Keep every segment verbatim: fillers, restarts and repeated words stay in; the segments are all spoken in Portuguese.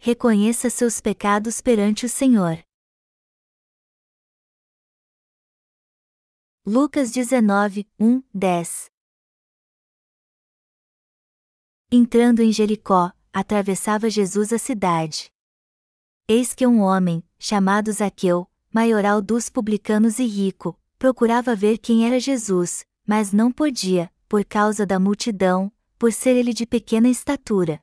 Reconheça seus pecados perante o Senhor. Lucas dezenove, um, dez. Entrando em Jericó, atravessava Jesus a cidade. Eis que um homem, chamado Zaqueu, maioral dos publicanos e rico, procurava ver quem era Jesus, mas não podia, por causa da multidão, por ser ele de pequena estatura.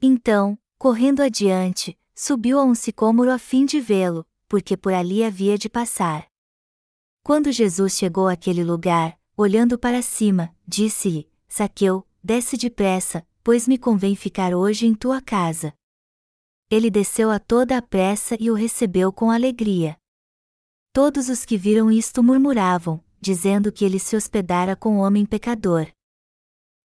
Então, correndo adiante, subiu a um sicômoro a fim de vê-lo, porque por ali havia de passar. Quando Jesus chegou àquele lugar, olhando para cima, disse-lhe: Zaqueu, desce depressa, pois me convém ficar hoje em tua casa. Ele desceu a toda a pressa e o recebeu com alegria. Todos os que viram isto murmuravam, dizendo que ele se hospedara com um homem pecador.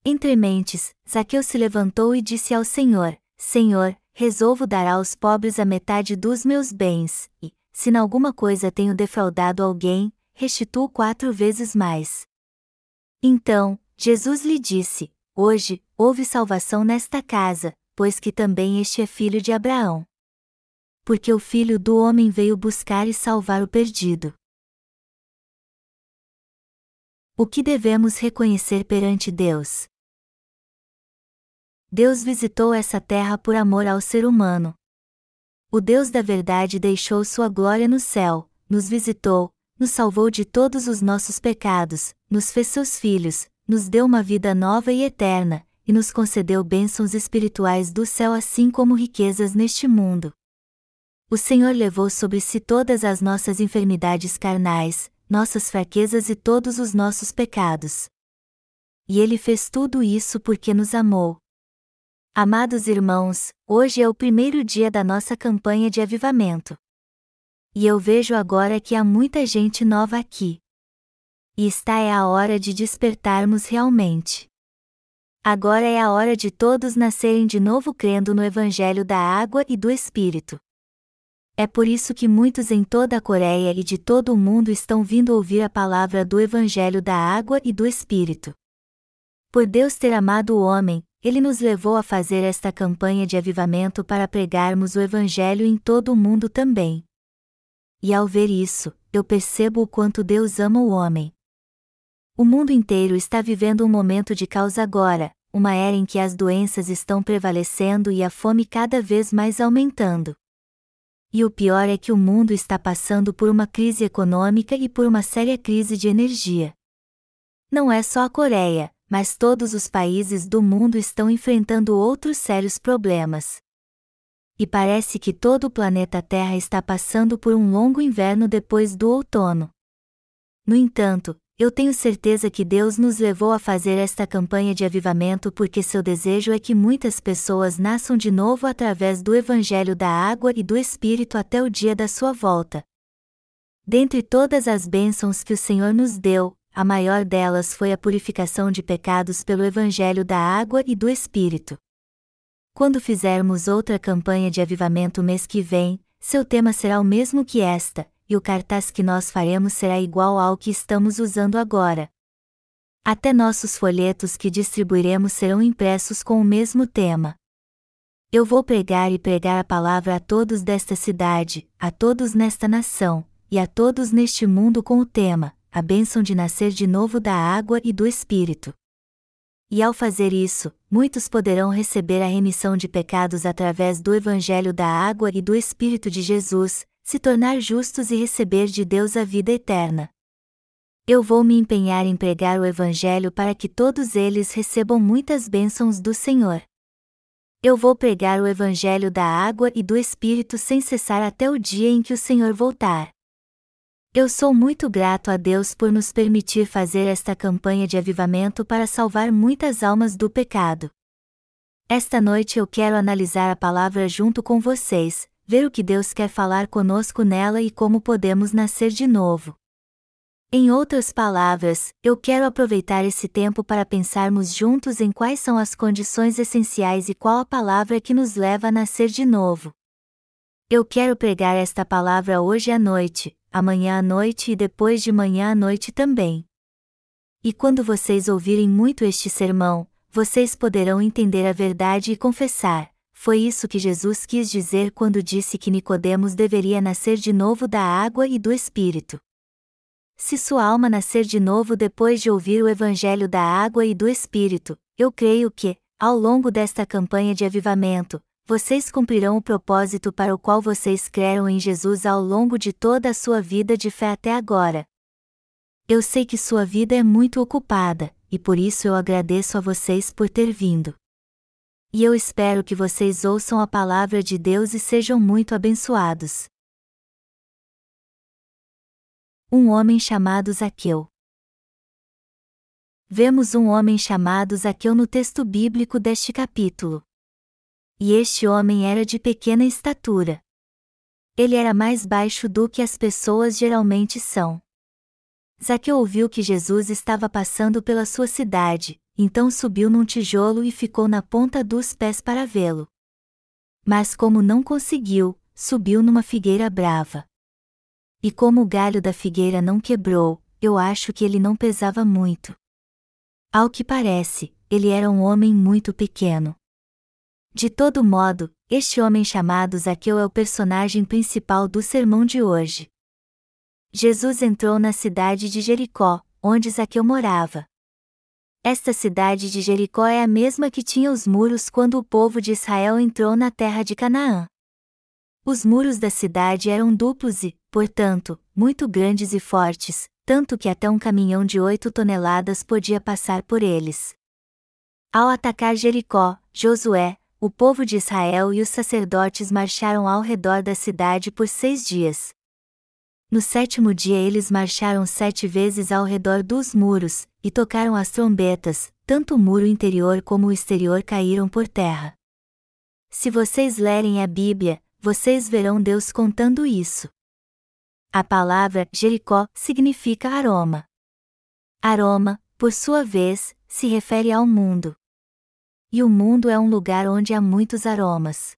Entrementes, Zaqueu se levantou e disse ao Senhor: Senhor, resolvo dar aos pobres a metade dos meus bens, e, se em alguma coisa tenho defraudado alguém, restituo quatro vezes mais. Então, Jesus lhe disse: Hoje, houve salvação nesta casa, pois que também este é filho de Abraão. Porque o Filho do Homem veio buscar e salvar o perdido. O que devemos reconhecer perante Deus? Deus visitou essa terra por amor ao ser humano. O Deus da verdade deixou sua glória no céu, nos visitou, nos salvou de todos os nossos pecados, nos fez seus filhos, nos deu uma vida nova e eterna, e nos concedeu bênçãos espirituais do céu assim como riquezas neste mundo. O Senhor levou sobre si todas as nossas enfermidades carnais, nossas fraquezas e todos os nossos pecados. E Ele fez tudo isso porque nos amou. Amados irmãos, hoje é o primeiro dia da nossa campanha de avivamento. E eu vejo agora que há muita gente nova aqui. E está é a hora de despertarmos realmente. Agora é a hora de todos nascerem de novo crendo no Evangelho da Água e do Espírito. É por isso que muitos em toda a Coreia e de todo o mundo estão vindo ouvir a palavra do Evangelho da Água e do Espírito. Por Deus ter amado o homem, Ele nos levou a fazer esta campanha de avivamento para pregarmos o Evangelho em todo o mundo também. E ao ver isso, eu percebo o quanto Deus ama o homem. O mundo inteiro está vivendo um momento de caos agora, uma era em que as doenças estão prevalecendo e a fome cada vez mais aumentando. E o pior é que o mundo está passando por uma crise econômica e por uma séria crise de energia. Não é só a Coreia, mas todos os países do mundo estão enfrentando outros sérios problemas. E parece que todo o planeta Terra está passando por um longo inverno depois do outono. No entanto, eu tenho certeza que Deus nos levou a fazer esta campanha de avivamento porque seu desejo é que muitas pessoas nasçam de novo através do Evangelho da Água e do Espírito até o dia da sua volta. Dentre todas as bênçãos que o Senhor nos deu, a maior delas foi a purificação de pecados pelo Evangelho da Água e do Espírito. Quando fizermos outra campanha de avivamento mês que vem, seu tema será o mesmo que esta, e o cartaz que nós faremos será igual ao que estamos usando agora. Até nossos folhetos que distribuiremos serão impressos com o mesmo tema. Eu vou pregar e pregar a palavra a todos desta cidade, a todos nesta nação, e a todos neste mundo com o tema, a bênção de nascer de novo da água e do Espírito. E ao fazer isso, muitos poderão receber a remissão de pecados através do Evangelho da Água e do Espírito de Jesus, se tornar justos e receber de Deus a vida eterna. Eu vou me empenhar em pregar o Evangelho para que todos eles recebam muitas bênçãos do Senhor. Eu vou pregar o Evangelho da Água e do Espírito sem cessar até o dia em que o Senhor voltar. Eu sou muito grato a Deus por nos permitir fazer esta campanha de avivamento para salvar muitas almas do pecado. Esta noite eu quero analisar a palavra junto com vocês, ver o que Deus quer falar conosco nela e como podemos nascer de novo. Em outras palavras, eu quero aproveitar esse tempo para pensarmos juntos em quais são as condições essenciais e qual a palavra que nos leva a nascer de novo. Eu quero pregar esta palavra hoje à noite, amanhã à noite e depois de manhã à noite também. E quando vocês ouvirem muito este sermão, vocês poderão entender a verdade e confessar: Foi isso que Jesus quis dizer quando disse que Nicodemos deveria nascer de novo da água e do Espírito. Se sua alma nascer de novo depois de ouvir o Evangelho da água e do Espírito, eu creio que, ao longo desta campanha de avivamento, vocês cumprirão o propósito para o qual vocês creram em Jesus ao longo de toda a sua vida de fé até agora. Eu sei que sua vida é muito ocupada, e por isso eu agradeço a vocês por ter vindo. E eu espero que vocês ouçam a palavra de Deus e sejam muito abençoados. Um homem chamado Zaqueu. Vemos um homem chamado Zaqueu no texto bíblico deste capítulo. E este homem era de pequena estatura. Ele era mais baixo do que as pessoas geralmente são. Zaqueu ouviu que Jesus estava passando pela sua cidade, então subiu num tijolo e ficou na ponta dos pés para vê-lo. Mas como não conseguiu, subiu numa figueira brava. E como o galho da figueira não quebrou, eu acho que ele não pesava muito. Ao que parece, ele era um homem muito pequeno. De todo modo, este homem chamado Zaqueu é o personagem principal do sermão de hoje. Jesus entrou na cidade de Jericó, onde Zaqueu morava. Esta cidade de Jericó é a mesma que tinha os muros quando o povo de Israel entrou na terra de Canaã. Os muros da cidade eram duplos e, portanto, muito grandes e fortes, tanto que até um caminhão de oito toneladas podia passar por eles. Ao atacar Jericó, Josué, o povo de Israel e os sacerdotes marcharam ao redor da cidade por seis dias. No sétimo dia eles marcharam sete vezes ao redor dos muros, e tocaram as trombetas, tanto o muro interior como o exterior caíram por terra. Se vocês lerem a Bíblia, vocês verão Deus contando isso. A palavra Jericó significa aroma. Aroma, por sua vez, se refere ao mundo. E o mundo é um lugar onde há muitos aromas.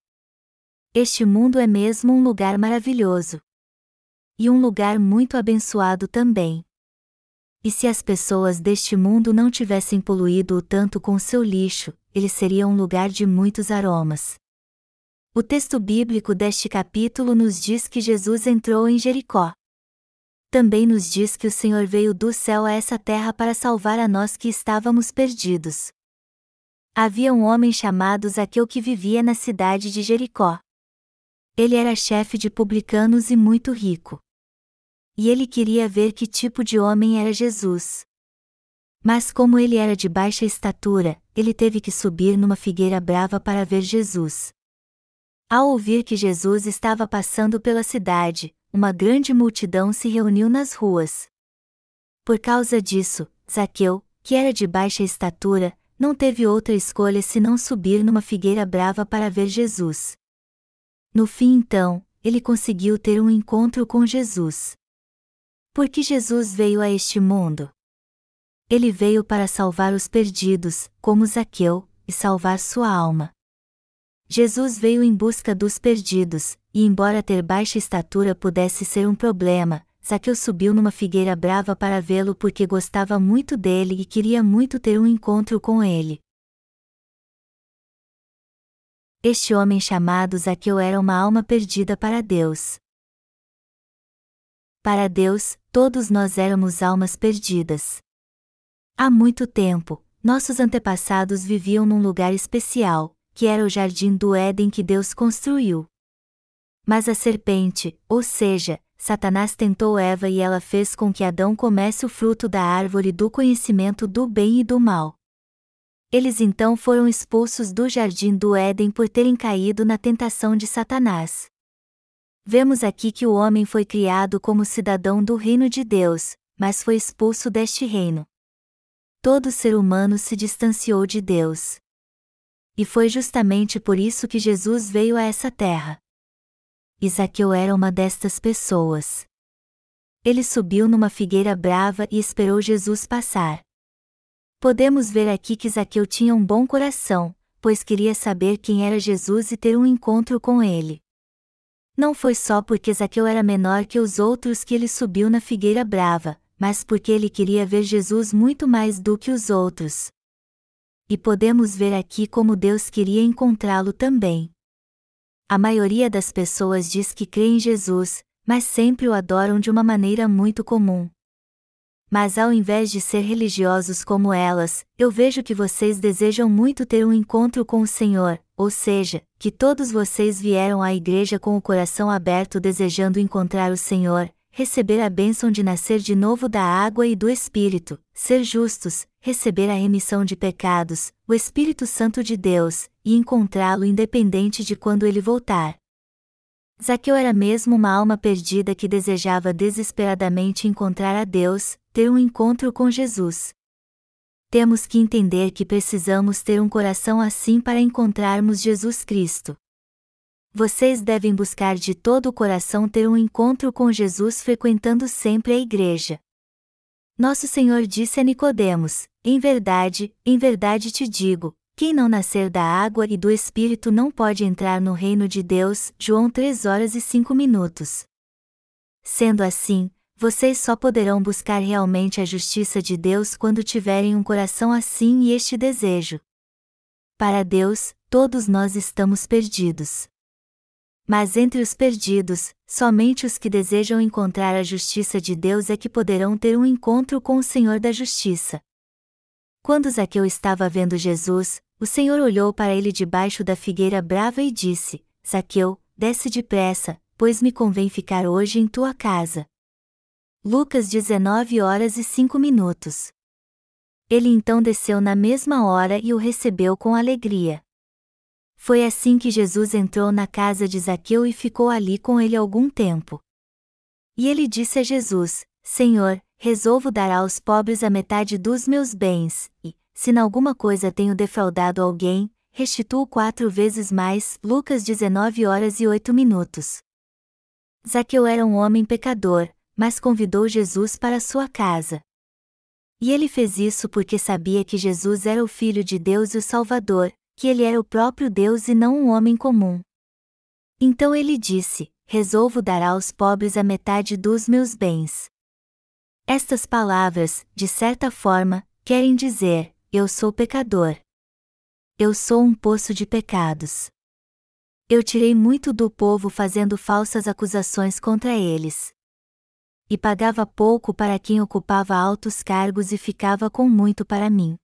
Este mundo é mesmo um lugar maravilhoso. E um lugar muito abençoado também. E se as pessoas deste mundo não tivessem poluído o tanto com seu lixo, ele seria um lugar de muitos aromas. O texto bíblico deste capítulo nos diz que Jesus entrou em Jericó. Também nos diz que o Senhor veio do céu a essa terra para salvar a nós que estávamos perdidos. Havia um homem chamado Zaqueu que vivia na cidade de Jericó. Ele era chefe de publicanos e muito rico. E ele queria ver que tipo de homem era Jesus. Mas como ele era de baixa estatura, ele teve que subir numa figueira brava para ver Jesus. Ao ouvir que Jesus estava passando pela cidade, uma grande multidão se reuniu nas ruas. Por causa disso, Zaqueu, que era de baixa estatura, não teve outra escolha senão subir numa figueira brava para ver Jesus. No fim então, ele conseguiu ter um encontro com Jesus. Por que Jesus veio a este mundo? Ele veio para salvar os perdidos, como Zaqueu, e salvar sua alma. Jesus veio em busca dos perdidos, e embora ter baixa estatura pudesse ser um problema, Zaqueu subiu numa figueira brava para vê-lo porque gostava muito dele e queria muito ter um encontro com ele. Este homem chamado Zaqueu era uma alma perdida para Deus. Para Deus, todos nós éramos almas perdidas. Há muito tempo, nossos antepassados viviam num lugar especial, que era o jardim do Éden que Deus construiu. Mas a serpente, ou seja, Satanás tentou Eva e ela fez com que Adão comesse o fruto da árvore do conhecimento do bem e do mal. Eles então foram expulsos do jardim do Éden por terem caído na tentação de Satanás. Vemos aqui que o homem foi criado como cidadão do reino de Deus, mas foi expulso deste reino. Todo ser humano se distanciou de Deus. E foi justamente por isso que Jesus veio a essa terra. Zaqueu era uma destas pessoas. Ele subiu numa figueira brava e esperou Jesus passar. Podemos ver aqui que Zaqueu tinha um bom coração, pois queria saber quem era Jesus e ter um encontro com ele. Não foi só porque Zaqueu era menor que os outros que ele subiu na figueira brava, mas porque ele queria ver Jesus muito mais do que os outros. e podemos ver aqui como Deus queria encontrá-lo também. A maioria das pessoas diz que crê em Jesus, mas sempre o adoram de uma maneira muito comum. Mas ao invés de ser religiosos como elas, eu vejo que vocês desejam muito ter um encontro com o Senhor, ou seja, que todos vocês vieram à igreja com o coração aberto desejando encontrar o Senhor, receber a bênção de nascer de novo da água e do Espírito, ser justos, receber a remissão de pecados, o Espírito Santo de Deus, e encontrá-lo independente de quando ele voltar. Zaqueu era mesmo uma alma perdida que desejava desesperadamente encontrar a Deus, ter um encontro com Jesus. Temos que entender que precisamos ter um coração assim para encontrarmos Jesus Cristo. Vocês devem buscar de todo o coração ter um encontro com Jesus frequentando sempre a igreja. Nosso Senhor disse a Nicodemos: "Em verdade, em verdade te digo, quem não nascer da água e do Espírito não pode entrar no reino de Deus", João três horas e cinco minutos. Sendo assim, vocês só poderão buscar realmente a justiça de Deus quando tiverem um coração assim e este desejo. Para Deus, todos nós estamos perdidos. Mas entre os perdidos, somente os que desejam encontrar a justiça de Deus é que poderão ter um encontro com o Senhor da Justiça. Quando Zaqueu estava vendo Jesus, o Senhor olhou para ele debaixo da figueira brava e disse: "Zaqueu, desce depressa, pois me convém ficar hoje em tua casa." Lucas dezenove horas e cinco minutos. Ele então desceu na mesma hora e o recebeu com alegria. Foi assim que Jesus entrou na casa de Zaqueu e ficou ali com ele algum tempo. E ele disse a Jesus: "Senhor, resolvo dar aos pobres a metade dos meus bens, e, se em alguma coisa tenho defraudado alguém, restituo quatro vezes mais." Lucas dezenove horas e oito minutos. Zaqueu era um homem pecador, mas convidou Jesus para sua casa. E ele fez isso porque sabia que Jesus era o Filho de Deus e o Salvador, que ele era o próprio Deus e não um homem comum. Então ele disse: "Resolvo dar aos pobres a metade dos meus bens." Estas palavras, de certa forma, querem dizer: eu sou pecador. Eu sou um poço de pecados. Eu tirei muito do povo fazendo falsas acusações contra eles. E pagava pouco para quem ocupava altos cargos e ficava com muito para mim.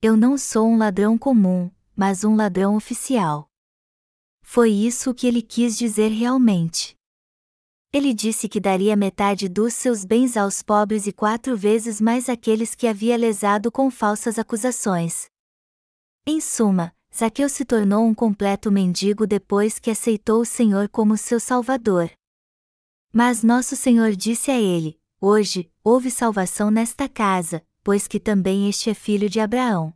Eu não sou um ladrão comum, mas um ladrão oficial. Foi isso que ele quis dizer realmente. Ele disse que daria metade dos seus bens aos pobres e quatro vezes mais àqueles que havia lesado com falsas acusações. Em suma, Zaqueu se tornou um completo mendigo depois que aceitou o Senhor como seu Salvador. Mas nosso Senhor disse a ele: "Hoje, houve salvação nesta casa, pois que também este é filho de Abraão.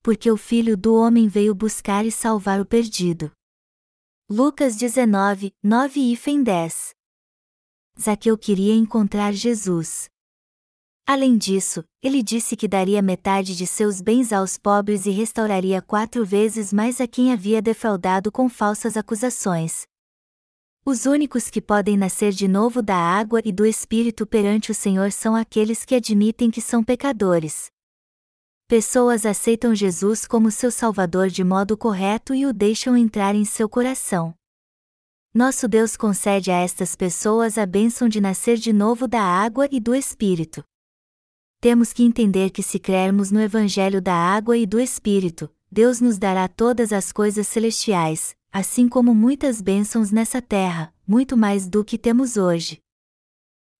Porque o Filho do Homem veio buscar e salvar o perdido." Lucas dezenove, nove a dez. Zaqueu queria encontrar Jesus. Além disso, ele disse que daria metade de seus bens aos pobres e restauraria quatro vezes mais a quem havia defraudado com falsas acusações. Os únicos que podem nascer de novo da água e do Espírito perante o Senhor são aqueles que admitem que são pecadores. Pessoas aceitam Jesus como seu Salvador de modo correto e o deixam entrar em seu coração. Nosso Deus concede a estas pessoas a bênção de nascer de novo da água e do Espírito. Temos que entender que se crermos no Evangelho da água e do Espírito, Deus nos dará todas as coisas celestiais, assim como muitas bênçãos nessa terra, muito mais do que temos hoje.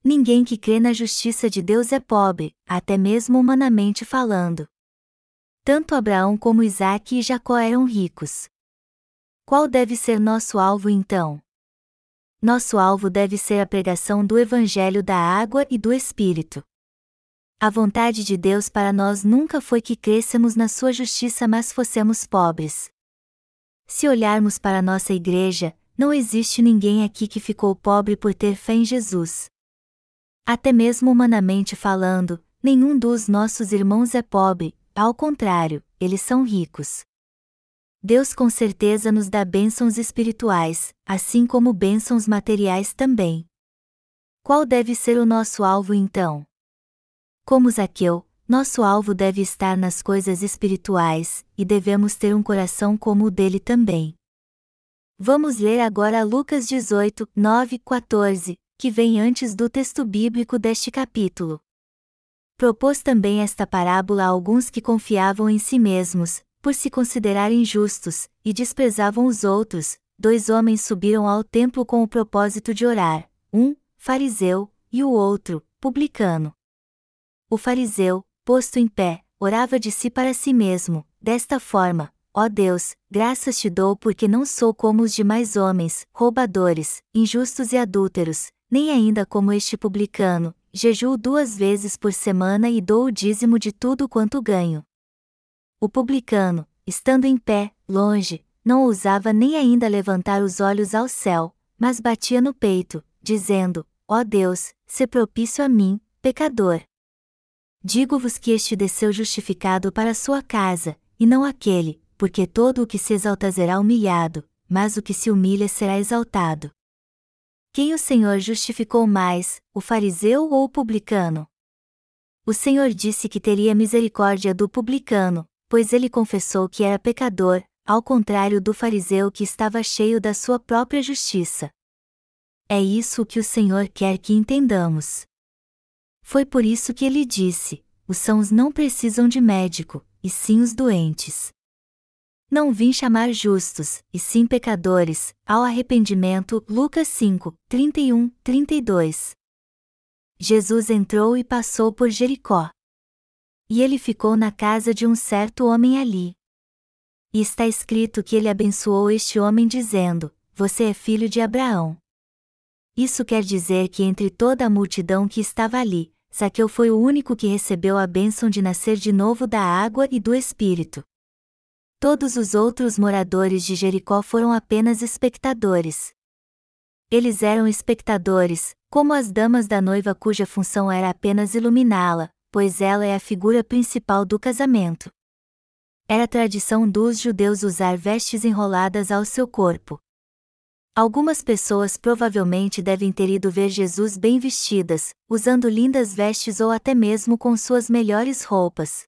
Ninguém que crê na justiça de Deus é pobre, até mesmo humanamente falando. Tanto Abraão como Isaque e Jacó eram ricos. Qual deve ser nosso alvo então? Nosso alvo deve ser a pregação do Evangelho da água e do Espírito. A vontade de Deus para nós nunca foi que crescemos na sua justiça, mas fossemos pobres. Se olharmos para nossa igreja, não existe ninguém aqui que ficou pobre por ter fé em Jesus. Até mesmo humanamente falando, nenhum dos nossos irmãos é pobre, ao contrário, eles são ricos. Deus com certeza nos dá bênçãos espirituais, assim como bênçãos materiais também. Qual deve ser o nosso alvo então? Como Zaqueu, Nosso alvo deve estar nas coisas espirituais, e devemos ter um coração como o dele também. Vamos ler agora Lucas dezoito, nove, quatorze, que vem antes do texto bíblico deste capítulo. Propôs também esta parábola a alguns que confiavam em si mesmos, por se considerarem justos, e desprezavam os outros. Dois homens subiram ao templo com o propósito de orar, um, fariseu, e o outro, publicano. O fariseu, posto em pé, orava de si para si mesmo, desta forma: ó Deus, graças te dou porque não sou como os demais homens, roubadores, injustos e adúlteros, nem ainda como este publicano. Jejuo duas vezes por semana e dou o dízimo de tudo quanto ganho. O publicano, estando em pé, longe, não ousava nem ainda levantar os olhos ao céu, mas batia no peito, dizendo: ó Deus, sê propício a mim, pecador. Digo-vos que este desceu justificado para sua casa, e não aquele, porque todo o que se exalta será humilhado, mas o que se humilha será exaltado. Quem o Senhor justificou mais, o fariseu ou o publicano? O Senhor disse que teria misericórdia do publicano, pois ele confessou que era pecador, ao contrário do fariseu que estava cheio da sua própria justiça. É isso que o Senhor quer que entendamos. Foi por isso que ele disse: os sãos não precisam de médico, e sim os doentes. Não vim chamar justos, e sim pecadores, ao arrependimento. Lucas cinco, trinta e um, trinta e dois. Jesus entrou e passou por Jericó. E ele ficou na casa de um certo homem ali. E está escrito que ele abençoou este homem dizendo: você é filho de Abraão. Isso quer dizer que entre toda a multidão que estava ali, Zaqueu foi o único que recebeu a bênção de nascer de novo da água e do Espírito. Todos os outros moradores de Jericó foram apenas espectadores. Eles eram espectadores, como as damas da noiva cuja função era apenas iluminá-la, pois ela é a figura principal do casamento. Era tradição dos judeus usar vestes enroladas ao seu corpo. Algumas pessoas provavelmente devem ter ido ver Jesus bem vestidas, usando lindas vestes ou até mesmo com suas melhores roupas.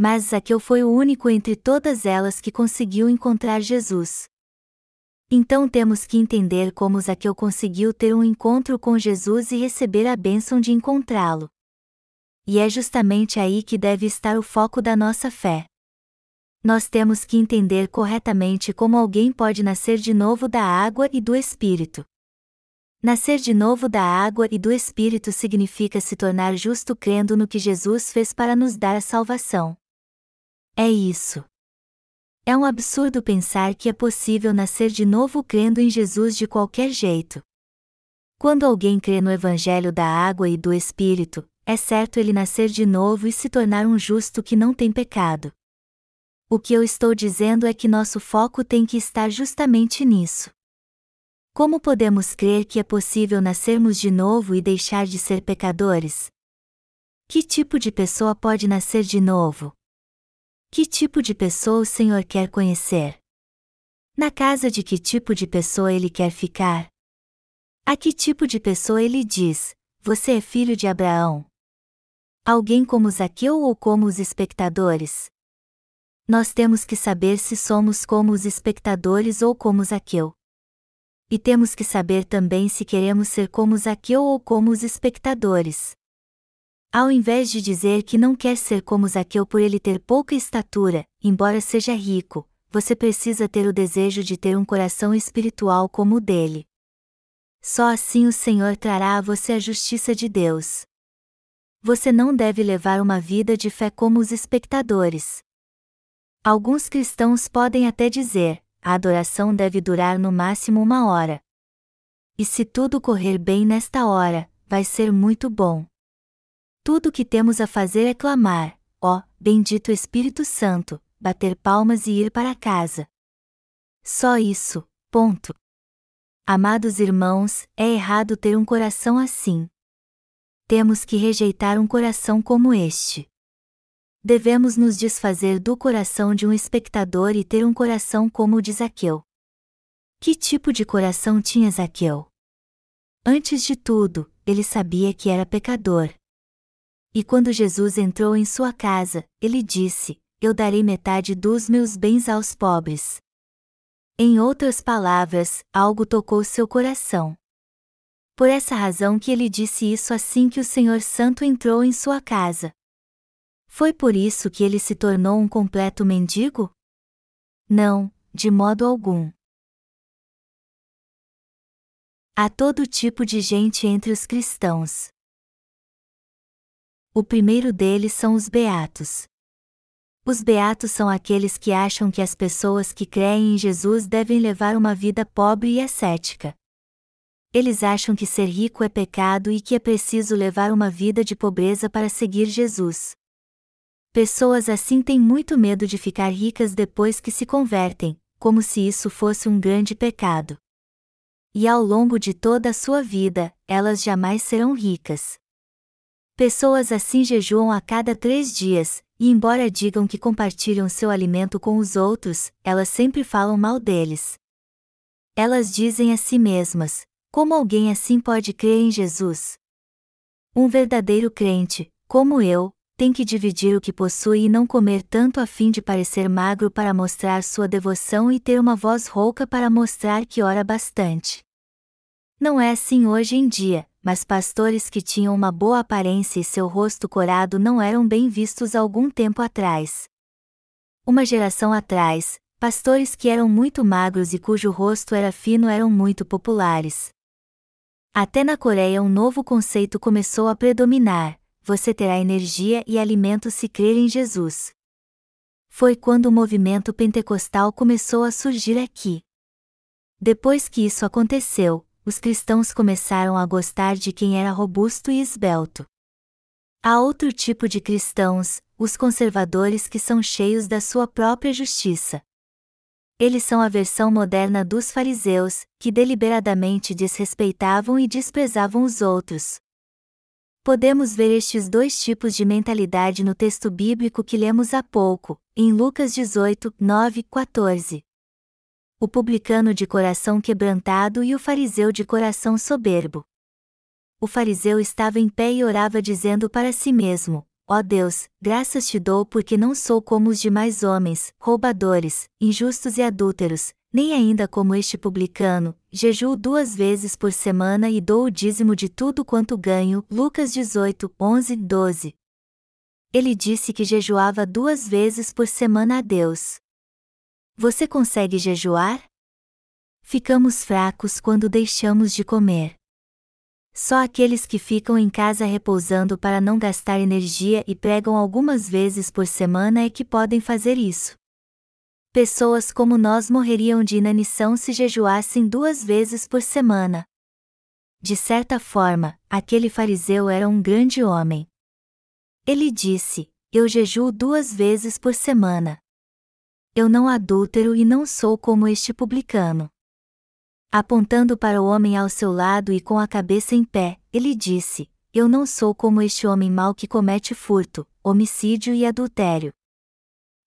Mas Zaqueu foi o único entre todas elas que conseguiu encontrar Jesus. Então temos que entender como Zaqueu conseguiu ter um encontro com Jesus e receber a bênção de encontrá-lo. E é justamente aí que deve estar o foco da nossa fé. Nós temos que entender corretamente como alguém pode nascer de novo da água e do Espírito. Nascer de novo da água e do Espírito significa se tornar justo crendo no que Jesus fez para nos dar a salvação. É isso. É um absurdo pensar que é possível nascer de novo crendo em Jesus de qualquer jeito. Quando alguém crê no Evangelho da água e do Espírito, é certo ele nascer de novo e se tornar um justo que não tem pecado. O que eu estou dizendo é que nosso foco tem que estar justamente nisso. Como podemos crer que é possível nascermos de novo e deixar de ser pecadores? Que tipo de pessoa pode nascer de novo? Que tipo de pessoa o Senhor quer conhecer? Na casa de que tipo de pessoa Ele quer ficar? A que tipo de pessoa Ele diz: você é filho de Abraão? Alguém como Zaqueu ou como os espectadores? Nós temos que saber se somos como os espectadores ou como Zaqueu. E temos que saber também se queremos ser como Zaqueu ou como os espectadores. Ao invés de dizer que não quer ser como Zaqueu por ele ter pouca estatura, embora seja rico, você precisa ter o desejo de ter um coração espiritual como o dele. Só assim o Senhor trará a você a justiça de Deus. Você não deve levar uma vida de fé como os espectadores. Alguns cristãos podem até dizer: a adoração deve durar no máximo uma hora. E se tudo correr bem nesta hora, vai ser muito bom. Tudo o que temos a fazer é clamar: ó, bendito Espírito Santo, bater palmas e ir para casa. Só isso, ponto. Amados irmãos, é errado ter um coração assim. Temos que rejeitar um coração como este. Devemos nos desfazer do coração de um espectador e ter um coração como o de Zaqueu. Que tipo de coração tinha Zaqueu? Antes de tudo, ele sabia que era pecador. E quando Jesus entrou em sua casa, ele disse: eu darei metade dos meus bens aos pobres. Em outras palavras, algo tocou seu coração. Por essa razão que ele disse isso assim que o Senhor Santo entrou em sua casa. Foi por isso que ele se tornou um completo mendigo? Não, de modo algum. Há todo tipo de gente entre os cristãos. O primeiro deles são os beatos. Os beatos são aqueles que acham que as pessoas que creem em Jesus devem levar uma vida pobre e ascética. Eles acham que ser rico é pecado e que é preciso levar uma vida de pobreza para seguir Jesus. Pessoas assim têm muito medo de ficar ricas depois que se convertem, como se isso fosse um grande pecado. E ao longo de toda a sua vida, elas jamais serão ricas. Pessoas assim jejuam a cada três dias, e embora digam que compartilham seu alimento com os outros, elas sempre falam mal deles. Elas dizem a si mesmas: como alguém assim pode crer em Jesus? Um verdadeiro crente, como eu, tem que dividir o que possui e não comer tanto a fim de parecer magro para mostrar sua devoção e ter uma voz rouca para mostrar que ora bastante. Não é assim hoje em dia, mas pastores que tinham uma boa aparência e seu rosto corado não eram bem vistos algum tempo atrás. Uma geração atrás, pastores que eram muito magros e cujo rosto era fino eram muito populares. Até na Coreia um novo conceito começou a predominar: você terá energia e alimento se crer em Jesus. Foi quando o movimento pentecostal começou a surgir aqui. Depois que isso aconteceu, os cristãos começaram a gostar de quem era robusto e esbelto. Há outro tipo de cristãos, os conservadores, que são cheios da sua própria justiça. Eles são a versão moderna dos fariseus, que deliberadamente desrespeitavam e desprezavam os outros. Podemos ver estes dois tipos de mentalidade no texto bíblico que lemos há pouco, em Lucas dezoito, nove, quatorze. O publicano de coração quebrantado e o fariseu de coração soberbo. O fariseu estava em pé e orava dizendo para si mesmo: ó Deus, graças te dou porque não sou como os demais homens, roubadores, injustos e adúlteros, nem ainda como este publicano, jejuo duas vezes por semana e dou o dízimo de tudo quanto ganho. Lucas dezoito, onze, doze. Ele disse que jejuava duas vezes por semana a Deus. Você consegue jejuar? Ficamos fracos quando deixamos de comer. Só aqueles que ficam em casa repousando para não gastar energia e pregam algumas vezes por semana é que podem fazer isso. Pessoas como nós morreriam de inanição se jejuassem duas vezes por semana. De certa forma, aquele fariseu era um grande homem. Ele disse: eu jejuo duas vezes por semana. Eu não adúltero e não sou como este publicano. Apontando para o homem ao seu lado e com a cabeça em pé, ele disse: eu não sou como este homem mau que comete furto, homicídio e adultério.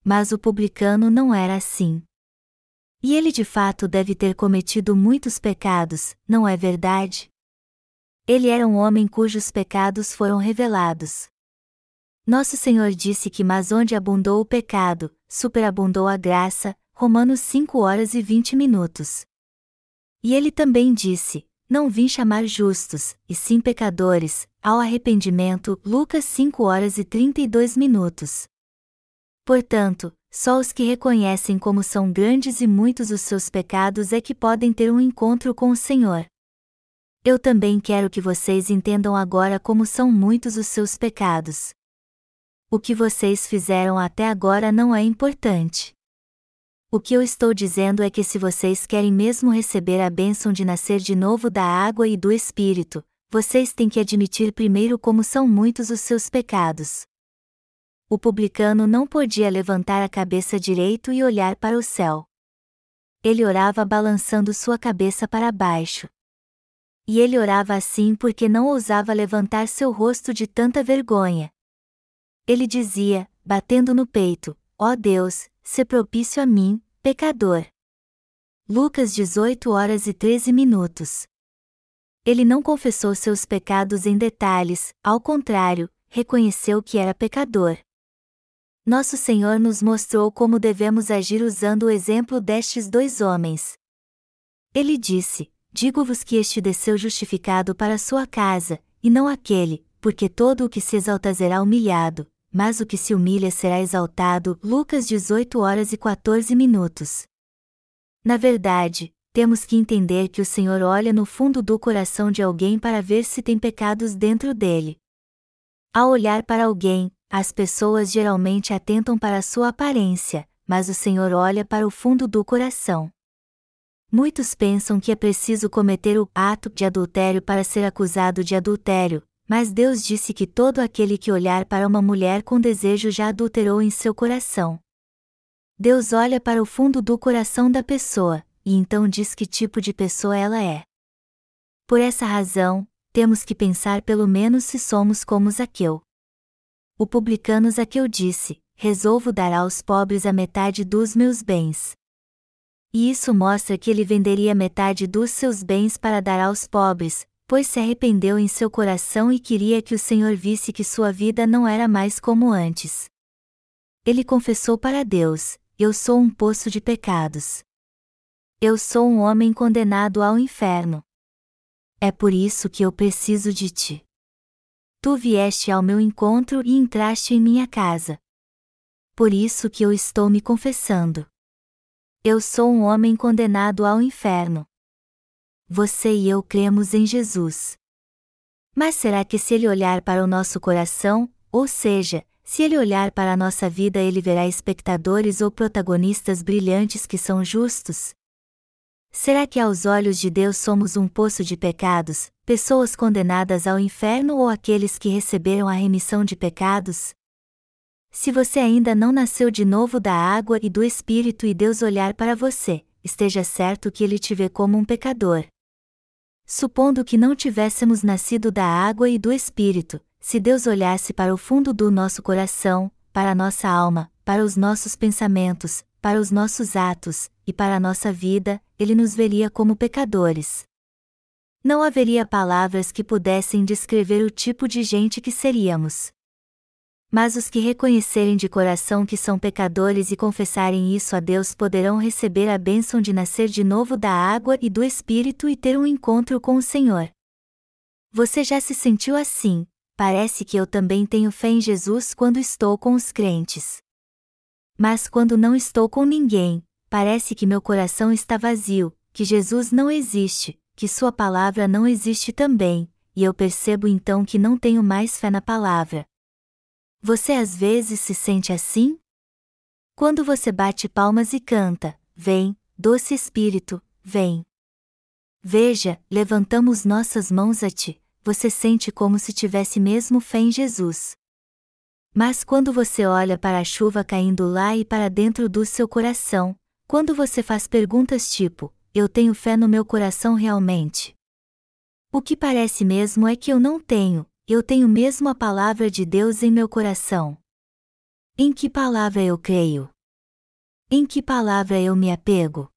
Mas o publicano não era assim. E ele de fato deve ter cometido muitos pecados, não é verdade? Ele era um homem cujos pecados foram revelados. Nosso Senhor disse que mas onde abundou o pecado, superabundou a graça, Romanos cinco horas e vinte minutos. E ele também disse: não vim chamar justos, e sim pecadores, ao arrependimento. Lucas cinco horas e trinta e dois minutos. Portanto, só os que reconhecem como são grandes e muitos os seus pecados é que podem ter um encontro com o Senhor. Eu também quero que vocês entendam agora como são muitos os seus pecados. O que vocês fizeram até agora não é importante. O que eu estou dizendo é que se vocês querem mesmo receber a bênção de nascer de novo da água e do Espírito, vocês têm que admitir primeiro como são muitos os seus pecados. O publicano não podia levantar a cabeça direito e olhar para o céu. Ele orava balançando sua cabeça para baixo. E ele orava assim porque não ousava levantar seu rosto de tanta vergonha. Ele dizia, batendo no peito: ó Deus, sê propício a mim, pecador. Lucas dezoito horas e treze minutos. Ele não confessou seus pecados em detalhes, ao contrário, reconheceu que era pecador. Nosso Senhor nos mostrou como devemos agir usando o exemplo destes dois homens. Ele disse: digo-vos que este desceu justificado para sua casa, e não aquele, porque todo o que se exalta será humilhado, mas o que se humilha será exaltado. Lucas dezoito horas e quatorze minutos. Na verdade, temos que entender que o Senhor olha no fundo do coração de alguém para ver se tem pecados dentro dele. Ao olhar para alguém, as pessoas geralmente atentam para sua aparência, mas o Senhor olha para o fundo do coração. Muitos pensam que é preciso cometer o ato de adultério para ser acusado de adultério, mas Deus disse que todo aquele que olhar para uma mulher com desejo já adulterou em seu coração. Deus olha para o fundo do coração da pessoa, e então diz que tipo de pessoa ela é. Por essa razão, temos que pensar pelo menos se somos como Zaqueu. O publicano Zaqueu disse: resolvo dar aos pobres a metade dos meus bens. E isso mostra que ele venderia metade dos seus bens para dar aos pobres, pois se arrependeu em seu coração e queria que o Senhor visse que sua vida não era mais como antes. Ele confessou para Deus: eu sou um poço de pecados. Eu sou um homem condenado ao inferno. É por isso que eu preciso de ti. Tu vieste ao meu encontro e entraste em minha casa. Por isso que eu estou me confessando. Eu sou um homem condenado ao inferno. Você e eu cremos em Jesus. Mas será que se ele olhar para o nosso coração, ou seja, se ele olhar para a nossa vida, ele verá espectadores ou protagonistas brilhantes que são justos? Será que aos olhos de Deus somos um poço de pecados, pessoas condenadas ao inferno ou aqueles que receberam a remissão de pecados? Se você ainda não nasceu de novo da água e do Espírito e Deus olhar para você, esteja certo que ele te vê como um pecador. Supondo que não tivéssemos nascido da água e do Espírito, se Deus olhasse para o fundo do nosso coração, para a nossa alma, para os nossos pensamentos, para os nossos atos, e para a nossa vida, ele nos veria como pecadores. Não haveria palavras que pudessem descrever o tipo de gente que seríamos. Mas os que reconhecerem de coração que são pecadores e confessarem isso a Deus poderão receber a bênção de nascer de novo da água e do Espírito e ter um encontro com o Senhor. Você já se sentiu assim? Parece que eu também tenho fé em Jesus quando estou com os crentes. Mas quando não estou com ninguém, parece que meu coração está vazio, que Jesus não existe, que sua palavra não existe também, e eu percebo então que não tenho mais fé na palavra. Você às vezes se sente assim? Quando você bate palmas e canta: vem, doce Espírito, vem. Veja, levantamos nossas mãos a ti, você sente como se tivesse mesmo fé em Jesus. Mas quando você olha para a chuva caindo lá e para dentro do seu coração, quando você faz perguntas tipo: eu tenho fé no meu coração realmente? O que parece mesmo é que eu não tenho, eu tenho mesmo a palavra de Deus em meu coração. Em que palavra eu creio? Em que palavra eu me apego?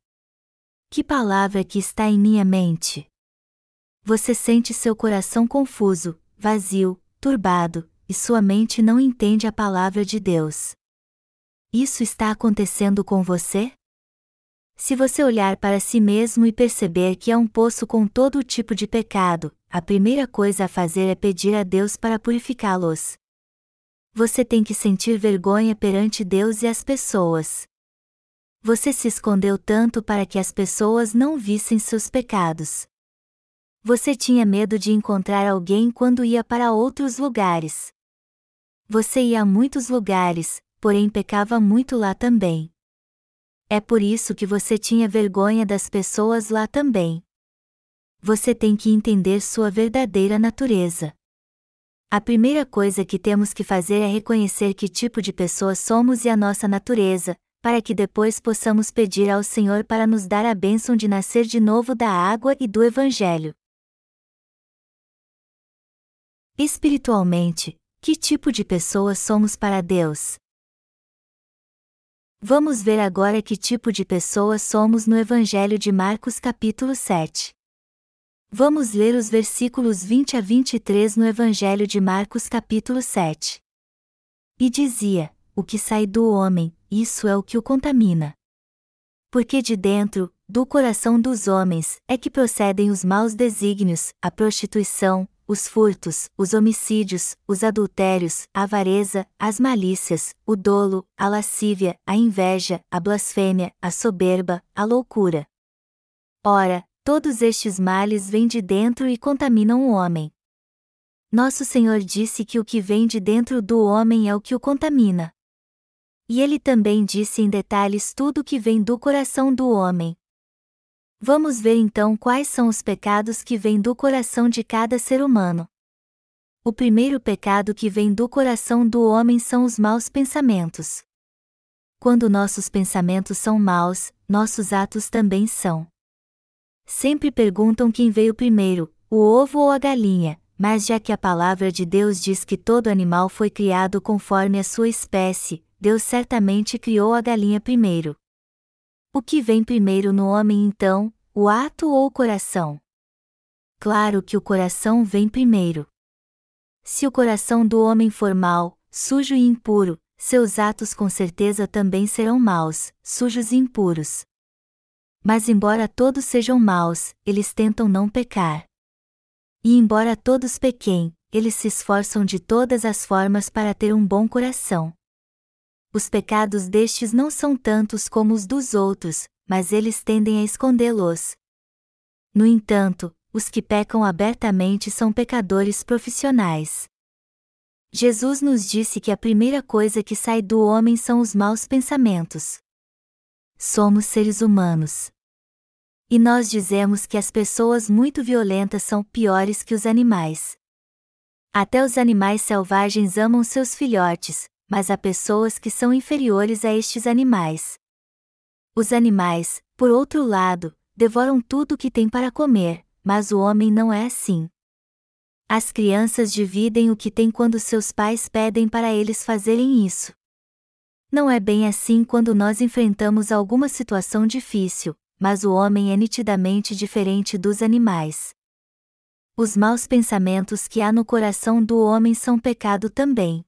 Que palavra que está em minha mente? Você sente seu coração confuso, vazio, turbado, e sua mente não entende a palavra de Deus. Isso está acontecendo com você? Se você olhar para si mesmo e perceber que é um poço com todo tipo de pecado, a primeira coisa a fazer é pedir a Deus para purificá-los. Você tem que sentir vergonha perante Deus e as pessoas. Você se escondeu tanto para que as pessoas não vissem seus pecados. Você tinha medo de encontrar alguém quando ia para outros lugares. Você ia a muitos lugares, porém pecava muito lá também. É por isso que você tinha vergonha das pessoas lá também. Você tem que entender sua verdadeira natureza. A primeira coisa que temos que fazer é reconhecer que tipo de pessoa somos e a nossa natureza, para que depois possamos pedir ao Senhor para nos dar a bênção de nascer de novo da água e do Evangelho. Espiritualmente, que tipo de pessoa somos para Deus? Vamos ver agora que tipo de pessoa somos no Evangelho de Marcos capítulo sete. Vamos ler os versículos vinte a vinte e três no Evangelho de Marcos capítulo sete. E dizia, o que sai do homem, isso é o que o contamina. Porque de dentro, do coração dos homens, é que procedem os maus desígnios, a prostituição, os furtos, os homicídios, os adultérios, a avareza, as malícias, o dolo, a lascívia, a inveja, a blasfêmia, a soberba, a loucura. Ora, todos estes males vêm de dentro e contaminam o homem. Nosso Senhor disse que o que vem de dentro do homem é o que o contamina. E ele também disse em detalhes tudo o que vem do coração do homem. Vamos ver então quais são os pecados que vêm do coração de cada ser humano. O primeiro pecado que vem do coração do homem são os maus pensamentos. Quando nossos pensamentos são maus, nossos atos também são. Sempre perguntam quem veio primeiro, o ovo ou a galinha, mas já que a palavra de Deus diz que todo animal foi criado conforme a sua espécie, Deus certamente criou a galinha primeiro. O que vem primeiro no homem então, o ato ou o coração? Claro que o coração vem primeiro. Se o coração do homem for mau, sujo e impuro, seus atos com certeza também serão maus, sujos e impuros. Mas embora todos sejam maus, eles tentam não pecar. E embora todos pequem, eles se esforçam de todas as formas para ter um bom coração. Os pecados destes não são tantos como os dos outros, mas eles tendem a escondê-los. No entanto, os que pecam abertamente são pecadores profissionais. Jesus nos disse que a primeira coisa que sai do homem são os maus pensamentos. Somos seres humanos. E nós dizemos que as pessoas muito violentas são piores que os animais. Até os animais selvagens amam seus filhotes, mas há pessoas que são inferiores a estes animais. Os animais, por outro lado, devoram tudo o que têm para comer, mas o homem não é assim. As crianças dividem o que têm quando seus pais pedem para eles fazerem isso. Não é bem assim quando nós enfrentamos alguma situação difícil, mas o homem é nitidamente diferente dos animais. Os maus pensamentos que há no coração do homem são pecado também.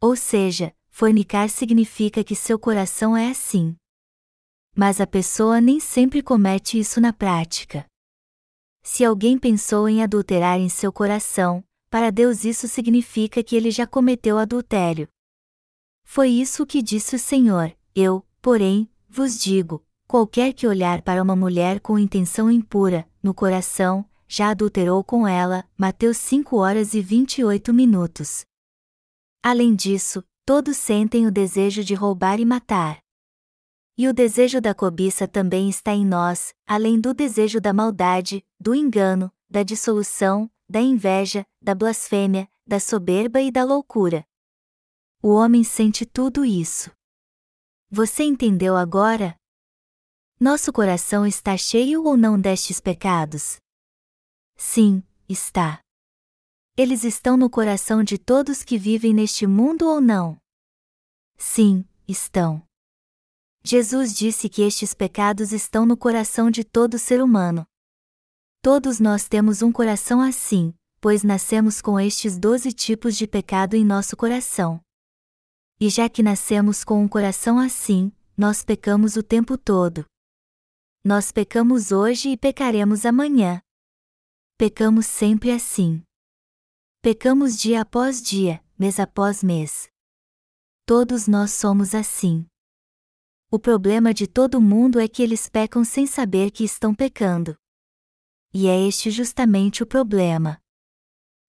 Ou seja, fornicar significa que seu coração é assim. Mas a pessoa nem sempre comete isso na prática. Se alguém pensou em adulterar em seu coração, para Deus isso significa que ele já cometeu adultério. Foi isso que disse o Senhor: eu, porém, vos digo, qualquer que olhar para uma mulher com intenção impura, no coração, já adulterou com ela. Mateus cinco horas e vinte e oito minutos. Além disso, todos sentem o desejo de roubar e matar. E o desejo da cobiça também está em nós, além do desejo da maldade, do engano, da dissolução, da inveja, da blasfêmia, da soberba e da loucura. O homem sente tudo isso. Você entendeu agora? Nosso coração está cheio ou não destes pecados? Sim, está. Eles estão no coração de todos que vivem neste mundo ou não? Sim, estão. Jesus disse que estes pecados estão no coração de todo ser humano. Todos nós temos um coração assim, pois nascemos com estes doze tipos de pecado em nosso coração. E já que nascemos com um coração assim, nós pecamos o tempo todo. Nós pecamos hoje e pecaremos amanhã. Pecamos sempre assim. Pecamos dia após dia, mês após mês. Todos nós somos assim. O problema de todo mundo é que eles pecam sem saber que estão pecando. E é este justamente o problema.